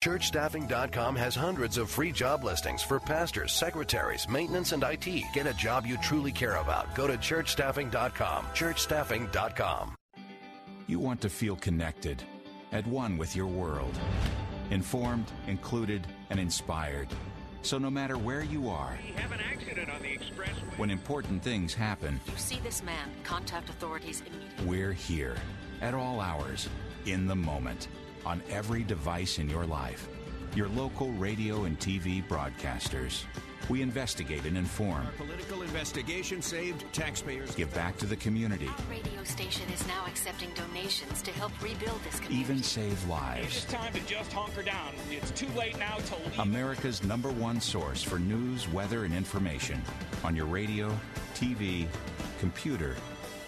Churchstaffing.com has hundreds of free job listings for pastors, secretaries, maintenance, and IT. Get a job you truly care about. Go to Churchstaffing.com. Churchstaffing.com. You want to feel connected, at one with your world. Informed, included, and inspired. So no matter where you are, we have an accident on the expressway. When important things happen, you see this man, contact authorities immediately. We're here, at all hours, in the moment. On every device in your life, your local radio and TV broadcasters. We investigate and inform. Our political investigation saved taxpayers. Give back to the community. Our radio station is now accepting donations to help rebuild this community. Even save lives. It's time to just hunker down. It's too late now to leave. America's number one source for news, weather, and information. On your radio, TV, computer,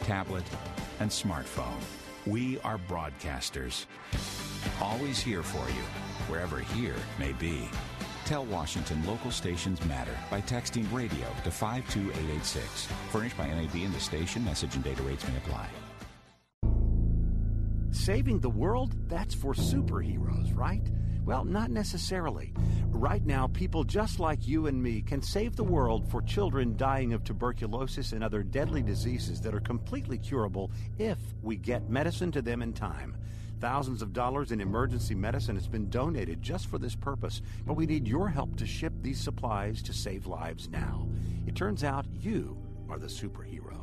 tablet, and smartphone. We are broadcasters. Always here for you, wherever here may be. Tell Washington local stations matter by texting radio to 52886. Furnished by NAB and the station. Message and data rates may apply. Saving the world? That's for superheroes, right? Well, not necessarily. Right now, people just like you and me can save the world for children dying of tuberculosis and other deadly diseases that are completely curable if we get medicine to them in time. Thousands of dollars in emergency medicine has been donated just for this purpose, but we need your help to ship these supplies to save lives now. It turns out you are the superhero.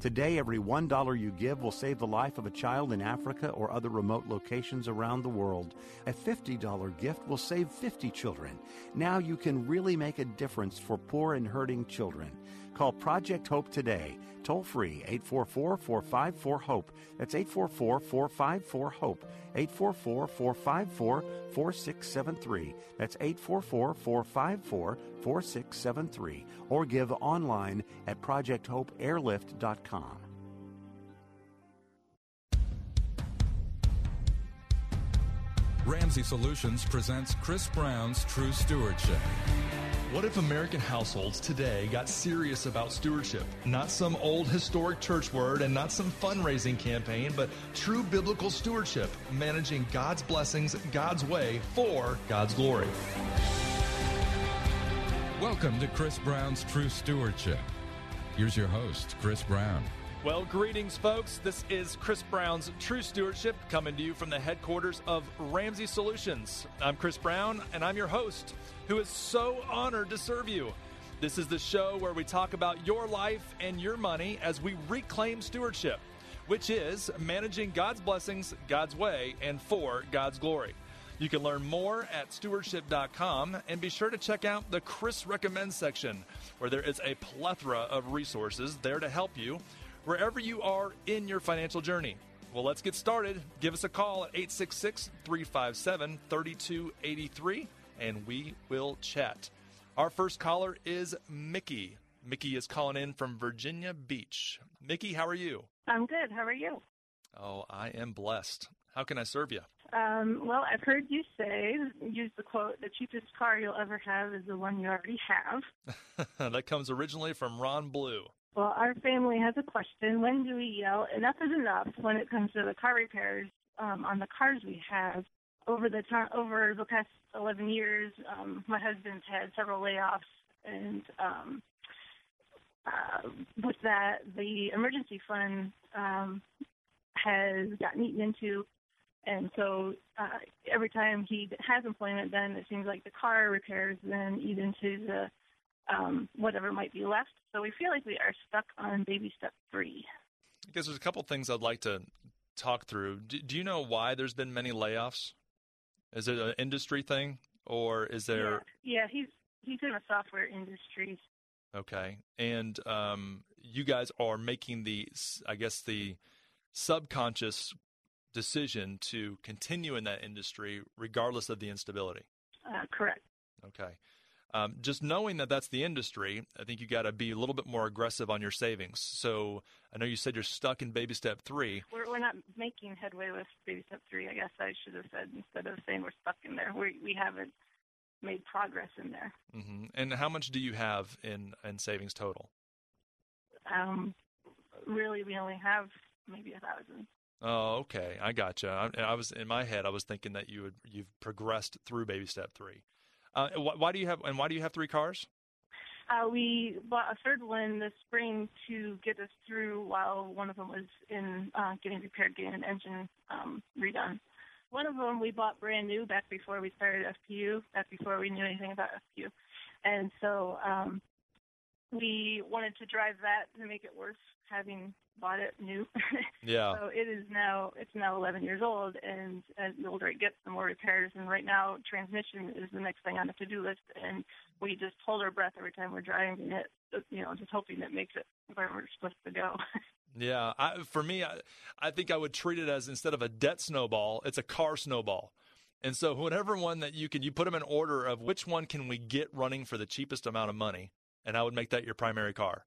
Today, every $1 you give will save the life of a child in Africa or other remote locations around the world. A $50 gift will save 50 children. Now you can really make a difference for poor and hurting children. Call Project HOPE today. Toll free, 844-454-HOPE. That's 844-454-HOPE. 844-454-4673. That's 844-454-4673. Or give online at projecthopeairlift.com. Ramsey Solutions presents Chris Brown's True Stewardship. What if American households today got serious about stewardship? Not some old historic church word and not some fundraising campaign, but true biblical stewardship, managing God's blessings, God's way, for God's glory. Welcome to Chris Brown's True Stewardship. Here's your host, Chris Brown. Well, greetings, folks. This is Chris Brown's True Stewardship, coming to you from the headquarters of Ramsey Solutions. I'm Chris Brown, and I'm your host, who is so honored to serve you. This is the show where we talk about your life and your money as we reclaim stewardship, which is managing God's blessings, God's way, and for God's glory. You can learn more at stewardship.com, and be sure to check out the Chris Recommends section, where there is a plethora of resources there to help you wherever you are in your financial journey. Well, let's get started. Give us a call at 866-357-3283, and we will chat. Our first caller is Mickey. Mickey is calling in from Virginia Beach. Mickey, how are you? I'm good. How are you? Oh, I am blessed. How can I serve you? Well, I've heard you say, use the quote, the cheapest car you'll ever have is the one you already have. That comes originally from Ron Blue. Well, our family has a question. When do we yell enough is enough when it comes to the car repairs on the cars we have? Over the past 11 years, my husband's had several layoffs, and with that, the emergency fund has gotten eaten into. And so every time he has employment, then it seems like the car repairs then eat into the whatever might be left. So we feel like we are stuck on baby step 3. I guess there's a couple things I'd like to talk through. Do you know why there's been many layoffs? Is it an industry thing, or is there? Yeah, he's in a software industry. Okay, and you guys are making the subconscious decision to continue in that industry regardless of the instability? Correct. Okay. Just knowing that that's the industry, I think you got to be a little bit more aggressive on your savings. So I know you said you're stuck in baby step three. We're not making headway with baby step three. I guess I should have said, instead of saying we're stuck in there, we haven't made progress in there. Mm-hmm. And how much do you have in savings total? Really, we only have maybe 1,000. Oh, okay. I gotcha. I was in my head, I was thinking that you've progressed through baby step three. Why do you have three cars? We bought a third one this spring to get us through while one of them was in getting repaired, getting an engine redone. One of them we bought brand new back before we started FPU, back before we knew anything about FPU. And so we wanted to drive that to make it worth having bought it new. Yeah. So it's now 11 years old, and as the older it gets, the more repairs. And right now, transmission is the next thing on the to-do list, and we just hold our breath every time we're driving it, just hoping it makes it where we're supposed to go. Yeah. For me, I think I would treat it as, instead of a debt snowball, it's a car snowball. And so whatever one that you put them in order of which one can we get running for the cheapest amount of money, and I would make that your primary car.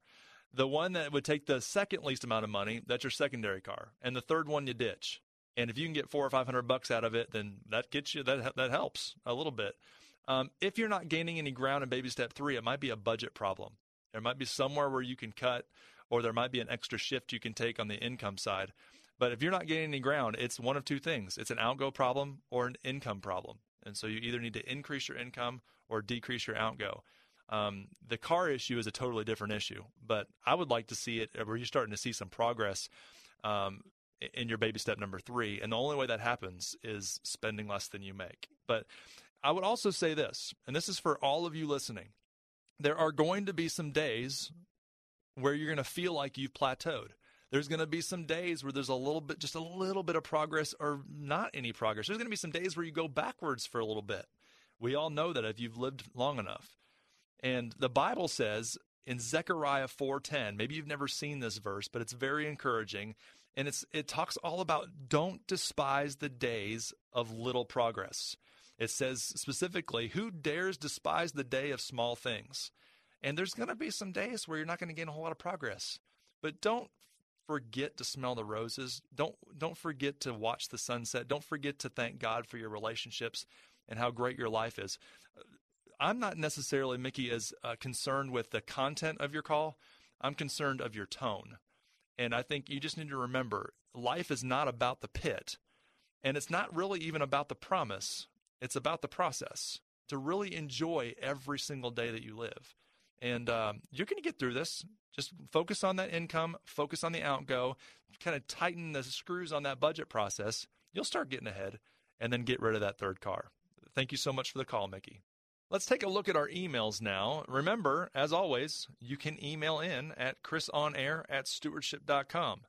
The one that would take the second least amount of money, that's your secondary car. And the third one you ditch. And if you can get $400 or $500 out of it, then that gets you, that helps a little bit. If you're not gaining any ground in baby step three, it might be a budget problem. There might be somewhere where you can cut, or there might be an extra shift you can take on the income side. But if you're not gaining any ground, it's one of two things. It's an outgo problem or an income problem. And so you either need to increase your income or decrease your outgo. The car issue is a totally different issue, but I would like to see it where you're starting to see some progress in your baby step number three. And the only way that happens is spending less than you make. But I would also say this, and this is for all of you listening. There are going to be some days where you're going to feel like you've plateaued. There's going to be some days where there's just a little bit of progress or not any progress. There's going to be some days where you go backwards for a little bit. We all know that if you've lived long enough. And the Bible says in Zechariah 4:10, maybe you've never seen this verse, but it's very encouraging. And it talks all about don't despise the days of little progress. It says specifically, who dares despise the day of small things? And there's going to be some days where you're not going to gain a whole lot of progress. But don't forget to smell the roses. Don't forget to watch the sunset. Don't forget to thank God for your relationships and how great your life is. I'm not necessarily, Mickey, as concerned with the content of your call. I'm concerned of your tone. And I think you just need to remember, life is not about the pit. And it's not really even about the promise. It's about the process, to really enjoy every single day that you live. And you're going to get through this. Just focus on that income, focus on the outgo, kind of tighten the screws on that budget process. You'll start getting ahead, and then get rid of that third car. Thank you so much for the call, Mickey. Let's take a look at our emails now. Remember, as always, you can email in at chrisonair@stewardship.com.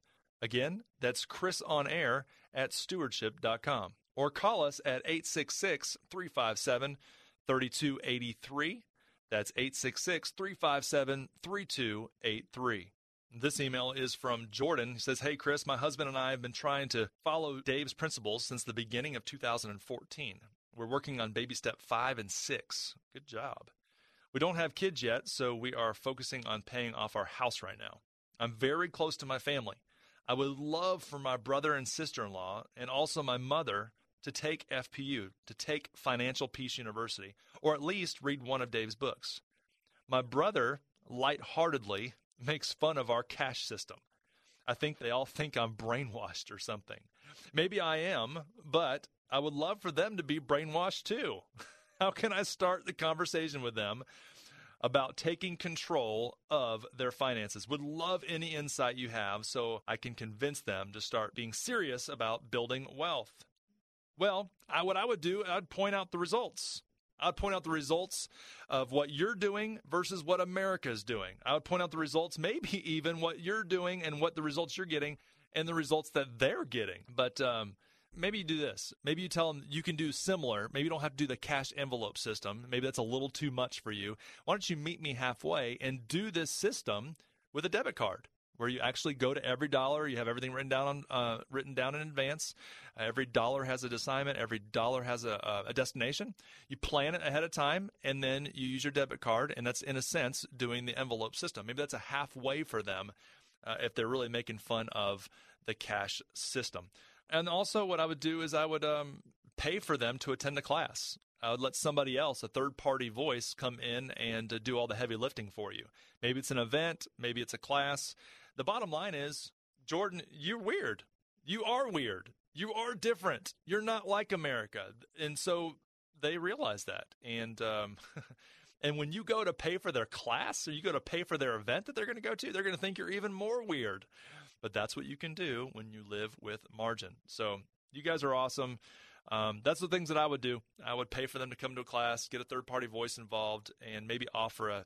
Again, that's chrisonair@stewardship.com. Or call us at 866-357-3283. That's 866-357-3283. This email is from Jordan. He says, hey, Chris, my husband and I have been trying to follow Dave's principles since the beginning of 2014. We're working on baby step 5 and 6. Good job. We don't have kids yet, so we are focusing on paying off our house right now. I'm very close to my family. I would love for my brother and sister-in-law, and also my mother, to take FPU, to take Financial Peace University, or at least read one of Dave's books. My brother lightheartedly makes fun of our cash system. I think they all think I'm brainwashed or something. Maybe I am, but I would love for them to be brainwashed too. How can I start the conversation with them about taking control of their finances? Would love any insight you have so I can convince them to start being serious about building wealth. Well, I'd point out the results. I'd point out the results of what you're doing versus what America's doing. I would point out the results, maybe even what you're doing and what the results you're getting and the results that they're getting. But, maybe you do this. Maybe you tell them you can do similar. Maybe you don't have to do the cash envelope system. Maybe that's a little too much for you. Why don't you meet me halfway and do this system with a debit card? where you actually go to every dollar. You have everything written down in advance. Every dollar has an assignment. Every dollar has a destination. You plan it ahead of time, and then you use your debit card, and that's, in a sense, doing the envelope system. Maybe that's a halfway for them if they're really making fun of the cash system. And also what I would do is I would pay for them to attend the class. I would let somebody else, a third-party voice, come in and do all the heavy lifting for you. Maybe it's an event. Maybe it's a class. The bottom line is, Jordan, you're weird. You are weird. You are different. You're not like America. And so they realize that. And and when you go to pay for their class or you go to pay for their event that they're going to go to, they're going to think you're even more weird. But that's what you can do when you live with margin. So you guys are awesome. That's the things that I would do. I would pay for them to come to a class, get a third-party voice involved, and maybe offer a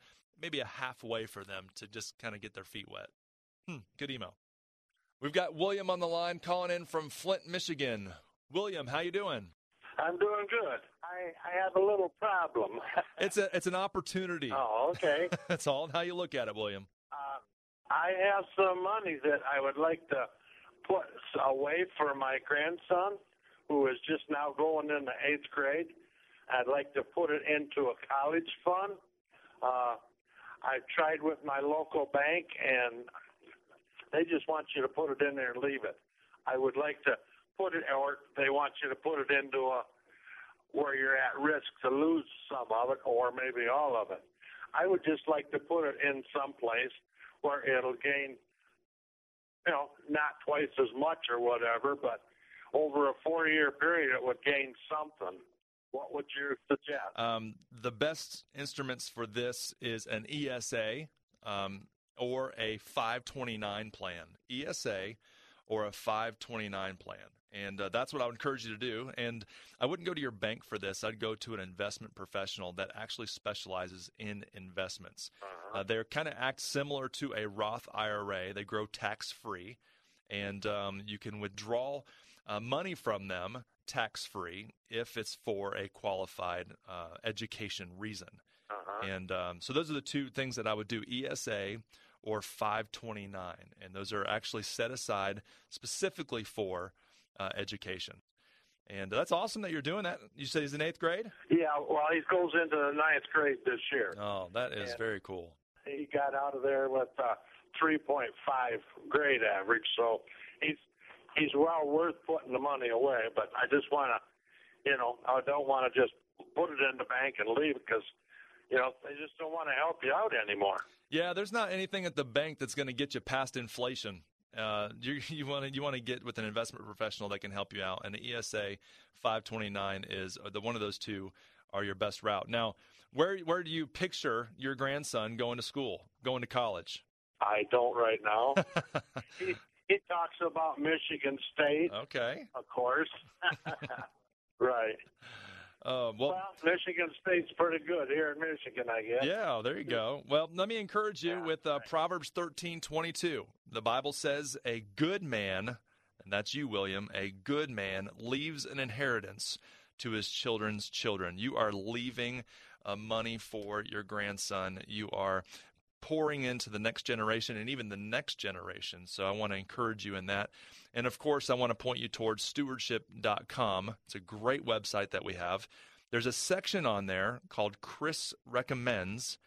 halfway for them to just kind of get their feet wet. Good email. We've got William on the line calling in from Flint, Michigan. William, how you doing? I'm doing good. I have a little problem. It's an opportunity. Oh, okay. That's all how you look at it, William. I have some money that I would like to put away for my grandson, who is just now going in the 8th grade. I'd like to put it into a college fund. I've tried with my local bank, and they just want you to put it in there and leave it. I would like to put it, or they want you to put it into where you're at risk to lose some of it or maybe all of it. I would just like to put it in some place where it'll gain, not twice as much or whatever, but over a 4-year period, it would gain something. What would you suggest? The best instruments for this is an ESA or a 529 plan. ESA or a 529 plan. And that's what I would encourage you to do. And I wouldn't go to your bank for this. I'd go to an investment professional that actually specializes in investments. They kind of act similar to a Roth IRA. They grow tax-free. And you can withdraw money from them tax-free if it's for a qualified education reason. And so those are the two things that I would do, ESA or 529. And those are actually set aside specifically for education. And that's awesome that you're doing that. You said he's in 8th grade? Yeah, well, he goes into the 9th grade this year. Oh, that is very cool. He got out of there with 3.5 grade average, so he's well worth putting the money away, but I just want to, I don't want to just put it in the bank and leave it because, they just don't want to help you out anymore. Yeah, there's not anything at the bank that's going to get you past inflation. You want to get with an investment professional that can help you out, and the ESA 529 is the one of those two are your best route. Now, where do you picture your grandson going to school, going to college? I don't right now. He talks about Michigan State. Okay. Of course. Right. Well, Michigan State's pretty good here in Michigan, I guess. Yeah, there you go. Well, let me encourage you with Proverbs 13:22. The Bible says a good man, and that's you, William, a good man leaves an inheritance to his children's children. You are leaving money for your grandson. You are pouring into the next generation and even the next generation. So I want to encourage you in that. And of course, I want to point you towards stewardship.com. It's a great website that we have. There's a section on there called Chris Recommends.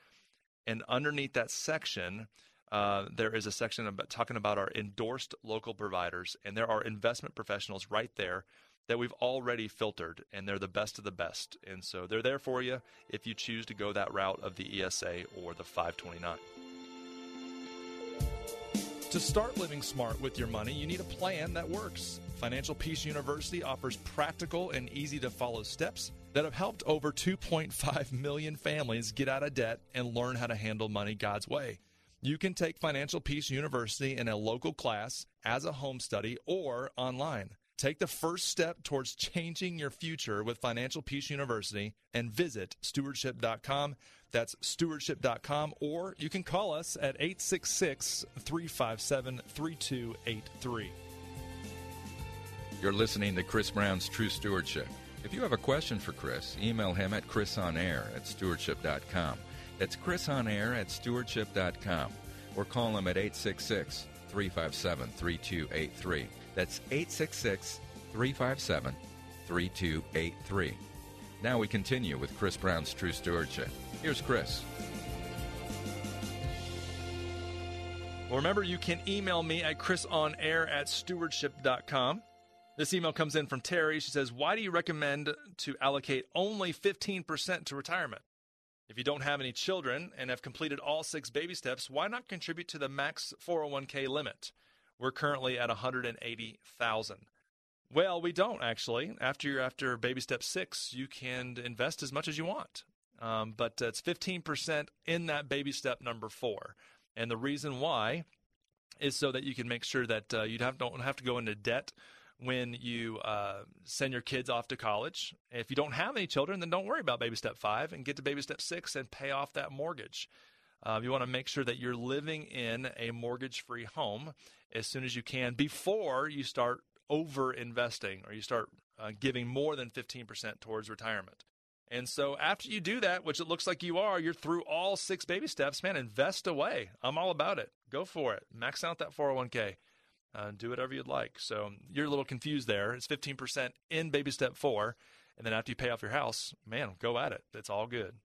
And underneath that section, there is a section about talking about our endorsed local providers. And there are investment professionals right there that we've already filtered, and they're the best of the best. And so they're there for you if you choose to go that route of the ESA or the 529. To start living smart with your money, you need a plan that works. Financial Peace University offers practical and easy-to-follow steps that have helped over 2.5 million families get out of debt and learn how to handle money God's way. You can take Financial Peace University in a local class, as a home study, or online. Take the first step towards changing your future with Financial Peace University and visit stewardship.com. That's stewardship.com, or you can call us at 866-357-3283. You're listening to Chris Brown's True Stewardship. If you have a question for Chris, email him at chrisonair@stewardship.com. That's chrisonair@stewardship.com, or call him at 866-357-3283. 866-357-3283. That's 866-357-3283. Now we continue with Chris Brown's True Stewardship. Here's Chris. Well, remember, you can email me at chrisonair@stewardship.com. This email comes in from Terry. She says, why do you recommend to allocate only 15% to retirement? If you don't have any children and have completed all 6 baby steps, why not contribute to the max 401k limit? We're currently at $180,000. Well, we don't, actually. After you're after baby step 6, you can invest as much as you want. But it's 15% in that baby step number 4. And the reason why is so that you can make sure that don't have to go into debt when you send your kids off to college. If you don't have any children, then don't worry about baby step 5 and get to baby step 6 and pay off that mortgage. You want to make sure that you're living in a mortgage-free home as soon as you can before you start over-investing or you start giving more than 15% towards retirement. And so after you do that, which it looks like you are, you're through all 6 baby steps, man, invest away. I'm all about it. Go for it. Max out that 401k. Do whatever you'd like. So you're a little confused there. It's 15% in baby step 4. And then after you pay off your house, man, go at it. It's all good.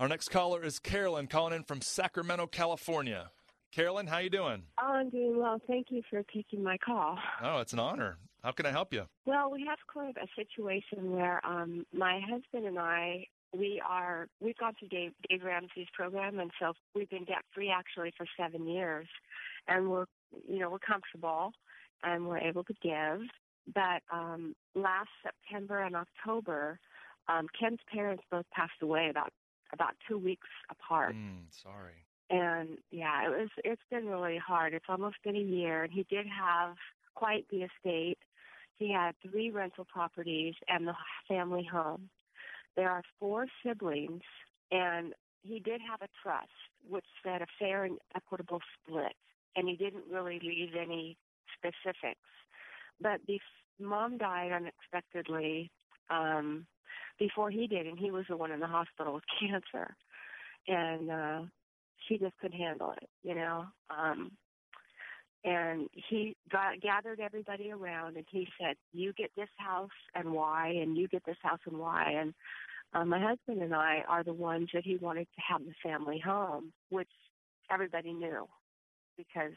Our next caller is Carolyn calling in from Sacramento, California. Carolyn, how you doing? Oh, I'm doing well. Thank you for taking my call. Oh, it's an honor. How can I help you? Well, we have kind of a situation where my husband and I, we've gone through Dave Ramsey's program, and so we've been debt-free actually for 7 years. And we're comfortable, and we're able to give. But last September and October, Ken's parents both passed away about 2 weeks apart. Sorry. And yeah, it's been really hard. It's almost been a year, and he did have quite the estate. He had 3 rental properties and the family home. There are 4 siblings, and he did have a trust which said a fair and equitable split. And he didn't really leave any specifics. But Mom died unexpectedly before he did, and he was the one in the hospital with cancer. And she just couldn't handle it, you know. And he gathered everybody around, and he said, you get this house and why, and you get this house and why. And my husband and I are the ones that he wanted to have the family home, which everybody knew, because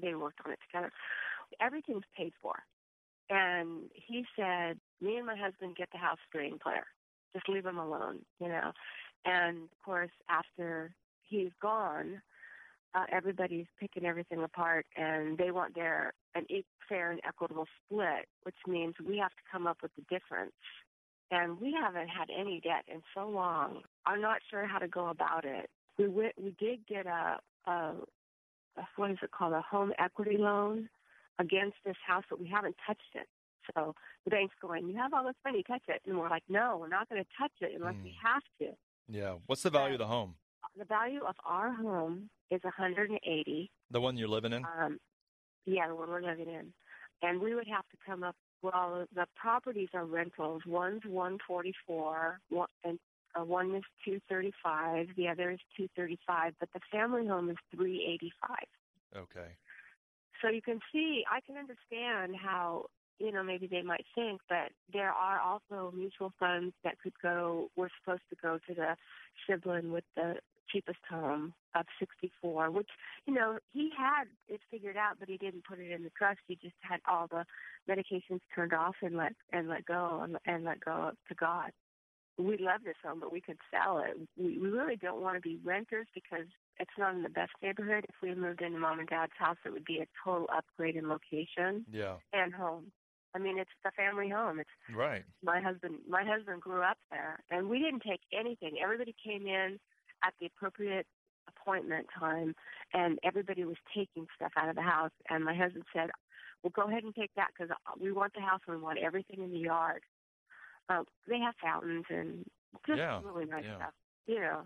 they worked on it together. Everything's paid for. And he said, me and my husband get the house screen player. Just leave him alone, you know. And, of course, after he's gone, everybody's picking everything apart, and they want an fair and equitable split, which means we have to come up with the difference. And we haven't had any debt in so long. I'm not sure how to go about it. We did get a what is it called, a home equity loan against this house, but we haven't touched it. So the bank's going, you have all this money, touch it. And we're like, no, we're not going to touch it unless we have to. Yeah. What's the value of the home? The value of our home is $180,000. The one you're living in? Yeah, the one we're living in. And we would have to come up, well, the properties are rentals. One's $144,000, and one is $235,000, the other is $235,000, but the family home is $385,000. Okay. So you can see, I can understand how, you know, maybe they might think, but there are also mutual funds that could go, we're supposed to go to the sibling with the cheapest home of $64,000, which, you know, he had it figured out, but he didn't put it in the trust. He just had all the medications turned off and let go to God. We love this home, but we could sell it. We really don't want to be renters because it's not in the best neighborhood. If we moved into Mom and Dad's house, it would be a total upgrade in location and home. I mean, it's the family home. It's right. My husband grew up there, and we didn't take anything. Everybody came in at the appropriate appointment time, and everybody was taking stuff out of the house. And my husband said, well, go ahead and take that because we want the house and we want everything in the yard. They have fountains and just really nice stuff, you know.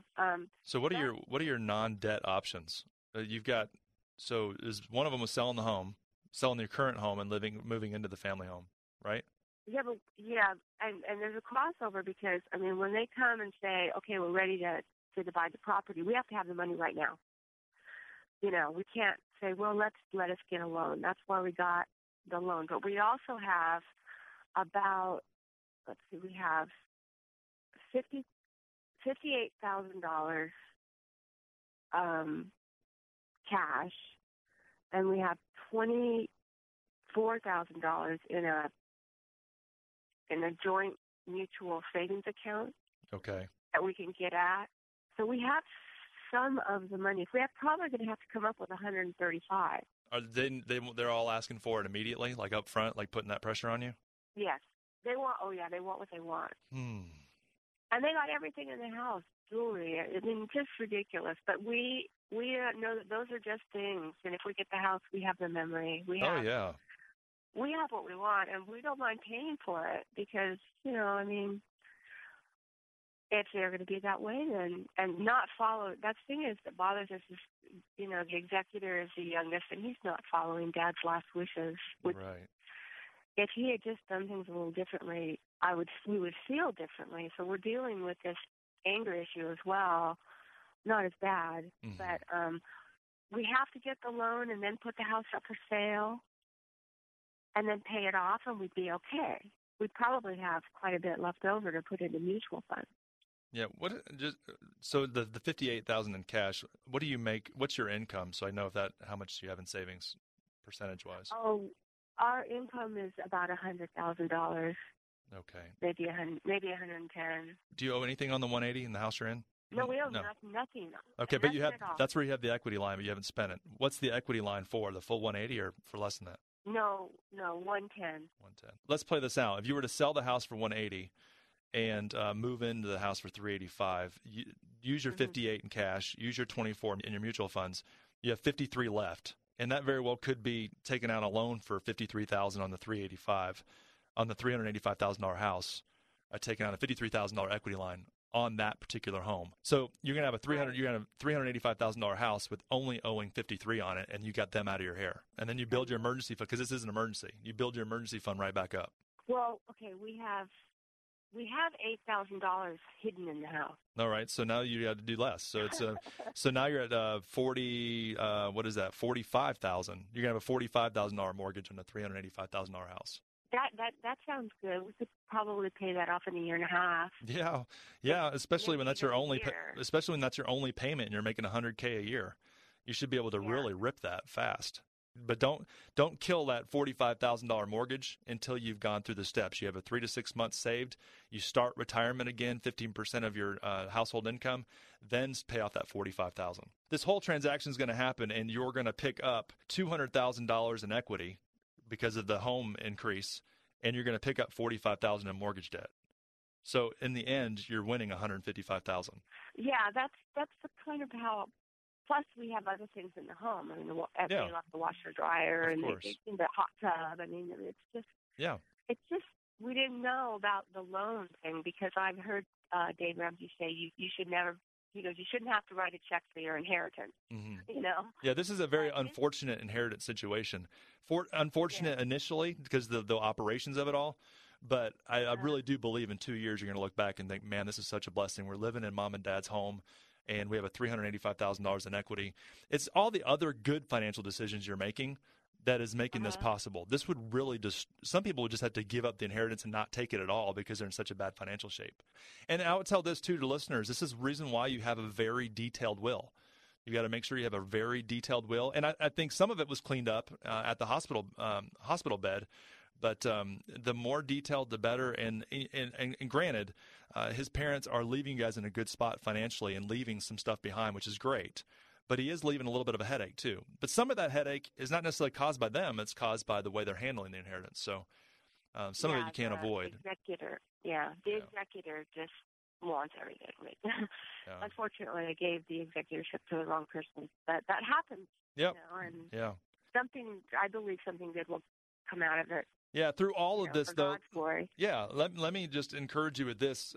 So what are your non-debt options? You've got, so is one of them was selling the home, selling your current home and moving into the family home, right? Yeah, but and there's a crossover because, I mean, when they come and say, okay, we're ready to divide the property, we have to have the money right now. You know, we can't say, well, let us get a loan. That's why we got the loan. But we also have we have $58,000 cash, and we have $24,000 in a joint mutual savings account. Okay. That we can get at. So we have some of the money. We are probably going to have to come up with $135,000. They're all asking for it immediately, like up front, like putting that pressure on you? Yes. They want. Oh, yeah, they want what they want. And they got everything in the house, jewelry. I mean, just ridiculous. But we know that those are just things. And if we get the house, we have the memory. We have what we want, and we don't mind paying for it because, you know, I mean, if they're going to be that way, then and not follow. That thing is that bothers us is, you know, the executor is the youngest, and he's not following Dad's last wishes. Which, right. If he had just done things a little differently, we would feel differently. So we're dealing with this anger issue as well. Not as bad, but we have to get the loan and then put the house up for sale, and then pay it off, and we'd be okay. We'd probably have quite a bit left over to put into mutual funds. Yeah. What? Just so the $58,000 in cash. What do you make? What's your income? So I know how much do you have in savings, percentage wise? Oh, our income is about $100,000. Okay. Maybe 110. Do you owe anything on the 180 in the house you're in? No, we owe nothing. Okay, but you have that's where you have the equity line, but you haven't spent it. What's the equity line for? The full 180 or for less than that? No, 110. 110. Let's play this out. If you were to sell the house for 180. And move into the house for 385. Use your 58 in cash. Use your 24 in your mutual funds. You have 53 left, and that very well could be taking out a loan for 53,000 on the 385, on the $385,000 house. Taking out a $53,000 equity line on that particular home. So you're gonna have $385,000 house with only owing 53 on it, and you got them out of your hair. And then you build your emergency fund because this is an emergency. You build your emergency fund right back up. Well, okay, we have $8,000 hidden in the house. All right, so now you have to do less. So it's so now you're at 40. What is that? 45,000. You're gonna have a $45,000 mortgage on a $385,000 house. That sounds good. We could probably pay that off in a year and a half. Yeah. Especially when that's your only. Especially when that's your only payment, and you're making $100K a year. You should be able to really rip that fast. But don't kill that $45,000 mortgage until you've gone through the steps. You have a 3 to 6 months saved. You start retirement again, 15% of your household income, then pay off that $45,000. This whole transaction is going to happen, and you're going to pick up $200,000 in equity because of the home increase, and you're going to pick up $45,000 in mortgage debt. So in the end, you're winning $155,000. Yeah, that's the kind of how. Plus, we have other things in the home. I mean, they left the washer, dryer, and the hot tub. I mean, it's just we didn't know about the loan thing because I've heard Dave Ramsey say you should never. He goes, you shouldn't have to write a check for your inheritance. You know. Yeah, this is a very unfortunate inheritance situation. Initially because the operations of it all. But I really do believe in 2 years you're going to look back and think, man, this is such a blessing. We're living in Mom and Dad's home. And we have a $385,000 in equity. It's all the other good financial decisions you're making that is making this possible. This would really just – some people would just have to give up the inheritance and not take it at all because they're in such a bad financial shape. And I would tell this, too, to listeners. This is the reason why you have a very detailed will. You got to make sure you have a very detailed will. And I think some of it was cleaned up at the hospital bed. But the more detailed, the better. And granted, his parents are leaving you guys in a good spot financially and leaving some stuff behind, which is great. But he is leaving a little bit of a headache too. But some of that headache is not necessarily caused by them; it's caused by the way they're handling the inheritance. So some of it you can't avoid. The executor just wants everything. Unfortunately, I gave the executorship to the wrong person. But that happens. Yep. Something good will come out of it. Yeah, through all of this, though. Yeah, let me just encourage you with this,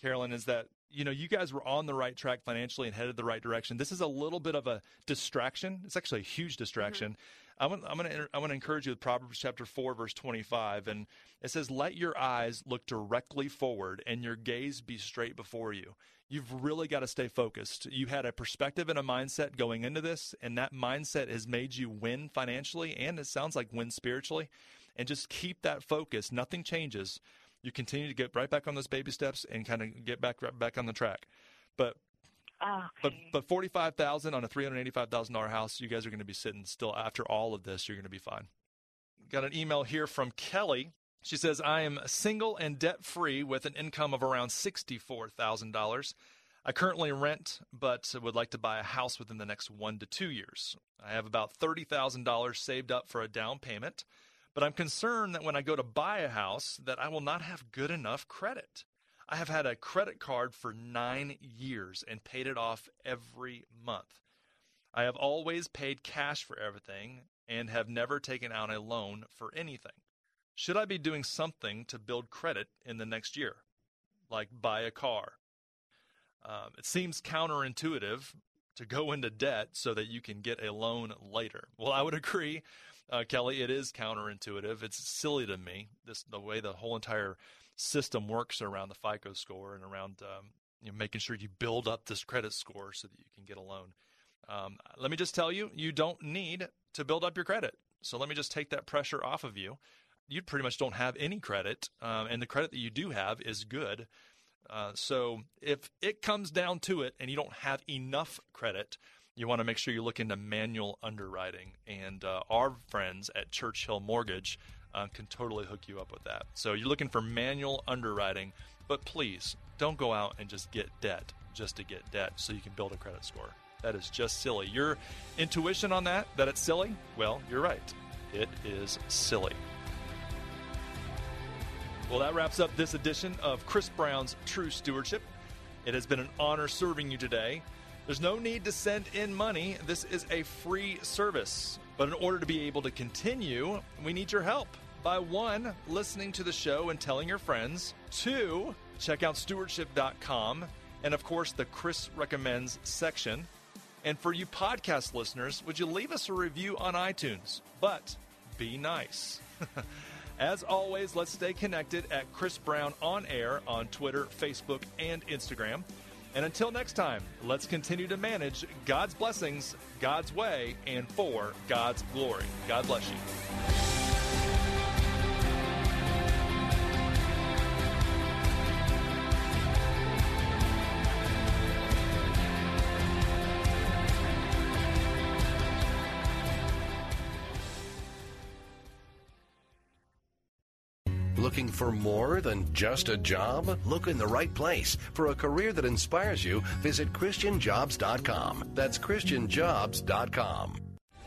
Carolyn, is that you guys were on the right track financially and headed the right direction. This is a little bit of a distraction. It's actually a huge distraction I want to encourage you with Proverbs chapter 4, verse 25. And it says, let your eyes look directly forward and your gaze be straight before you. You've really got to stay focused. You had a perspective and a mindset going into this, and that mindset has made you win financially, and it sounds like win spiritually. And just keep that focus. Nothing changes. You continue to get right back on those baby steps and kind of get back on the track. But $45,000 on a $385,000 house, you guys are going to be sitting still after all of this. You're going to be fine. Got an email here from Kelly. She says, I am single and debt-free with an income of around $64,000. I currently rent, but would like to buy a house within the next 1 to 2 years. I have about $30,000 saved up for a down payment, but I'm concerned that when I go to buy a house that I will not have good enough credit. I have had a credit card for 9 years and paid it off every month. I have always paid cash for everything and have never taken out a loan for anything. Should I be doing something to build credit in the next year, like buy a car? It seems counterintuitive to go into debt so that you can get a loan later. Well, I would agree, Kelly, it is counterintuitive. It's silly to me, the way the whole entire system works around the FICO score and around making sure you build up this credit score so that you can get a loan. Let me just tell you, you don't need to build up your credit. So let me just take that pressure off of you. You pretty much don't have any credit, and the credit that you do have is good. So if it comes down to it and you don't have enough credit, you want to make sure you look into manual underwriting. And our friends at Churchill Mortgage can totally hook you up with that. So you're looking for manual underwriting, but please don't go out and just get debt just to get debt so you can build a credit score. That is just silly. Your intuition on that it's silly, well, you're right. It is silly. Well, that wraps up this edition of Chris Brown's True Stewardship. It has been an honor serving you today. There's no need to send in money. This is a free service. But in order to be able to continue, we need your help by 1, listening to the show and telling your friends, 2, check out stewardship.com, and of course the Chris Recommends section. And for you podcast listeners, would you leave us a review on iTunes? But be nice. As always, let's stay connected at Chris Brown On Air on Twitter, Facebook, and Instagram. And until next time, let's continue to manage God's blessings, God's way, and for God's glory. God bless you. Looking for more than just a job? Look in the right place. For a career that inspires you, visit ChristianJobs.com. That's ChristianJobs.com.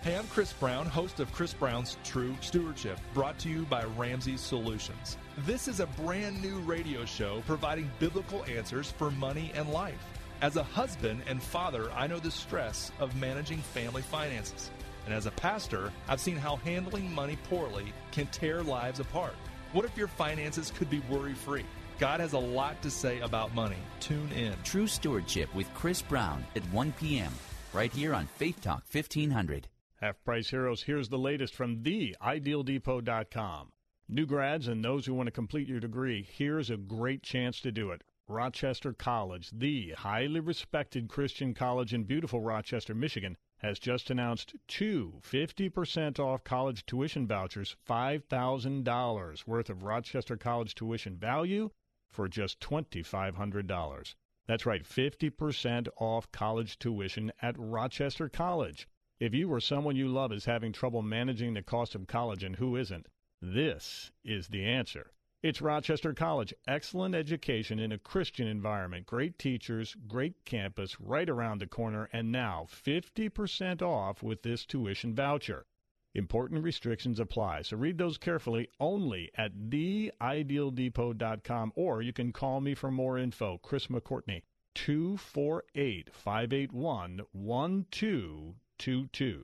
Hey, I'm Chris Brown, host of Chris Brown's True Stewardship, brought to you by Ramsey Solutions. This is a brand new radio show providing biblical answers for money and life. As a husband and father, I know the stress of managing family finances. And as a pastor, I've seen how handling money poorly can tear lives apart. What if your finances could be worry-free? God has a lot to say about money. Tune in. True Stewardship with Chris Brown at 1 p.m. right here on Faith Talk 1500. Half Price Heroes, here's the latest from theidealdepot.com. New grads and those who want to complete your degree, here's a great chance to do it. Rochester College, the highly respected Christian college in beautiful Rochester, Michigan, has just announced two 50% off college tuition vouchers, $5,000 worth of Rochester College tuition value for just $2,500. That's right, 50% off college tuition at Rochester College. If you or someone you love is having trouble managing the cost of college, and who isn't, this is the answer. It's Rochester College. Excellent education in a Christian environment. Great teachers, great campus, right around the corner, and now 50% off with this tuition voucher. Important restrictions apply, so read those carefully only at theidealdepot.com, or you can call me for more info. Chris McCourtney, 248-581-1222.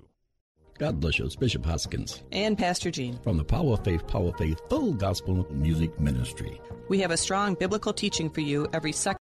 God bless you. It's Bishop Hoskins. And Pastor Gene. From the Power of Faith, Full Gospel Music Ministry. We have a strong biblical teaching for you every second.